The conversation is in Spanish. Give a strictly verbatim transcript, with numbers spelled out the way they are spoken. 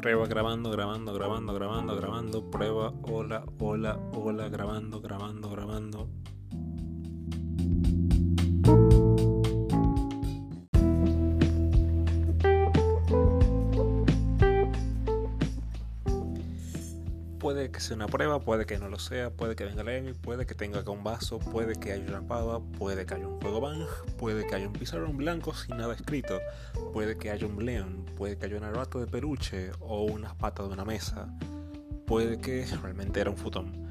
Prueba, grabando, grabando, grabando, grabando, grabando. Prueba, hola, hola, hola, grabando, grabando, grabando. Puede que sea una prueba, puede que no lo sea, puede que venga la Emi, puede que tenga acá un vaso, puede que haya una pava, puede que haya un juego bang, puede que haya un pizarrón blanco sin nada escrito, puede que haya un león, puede que haya un arbato de peluche o unas patas de una mesa, puede que realmente era un futón.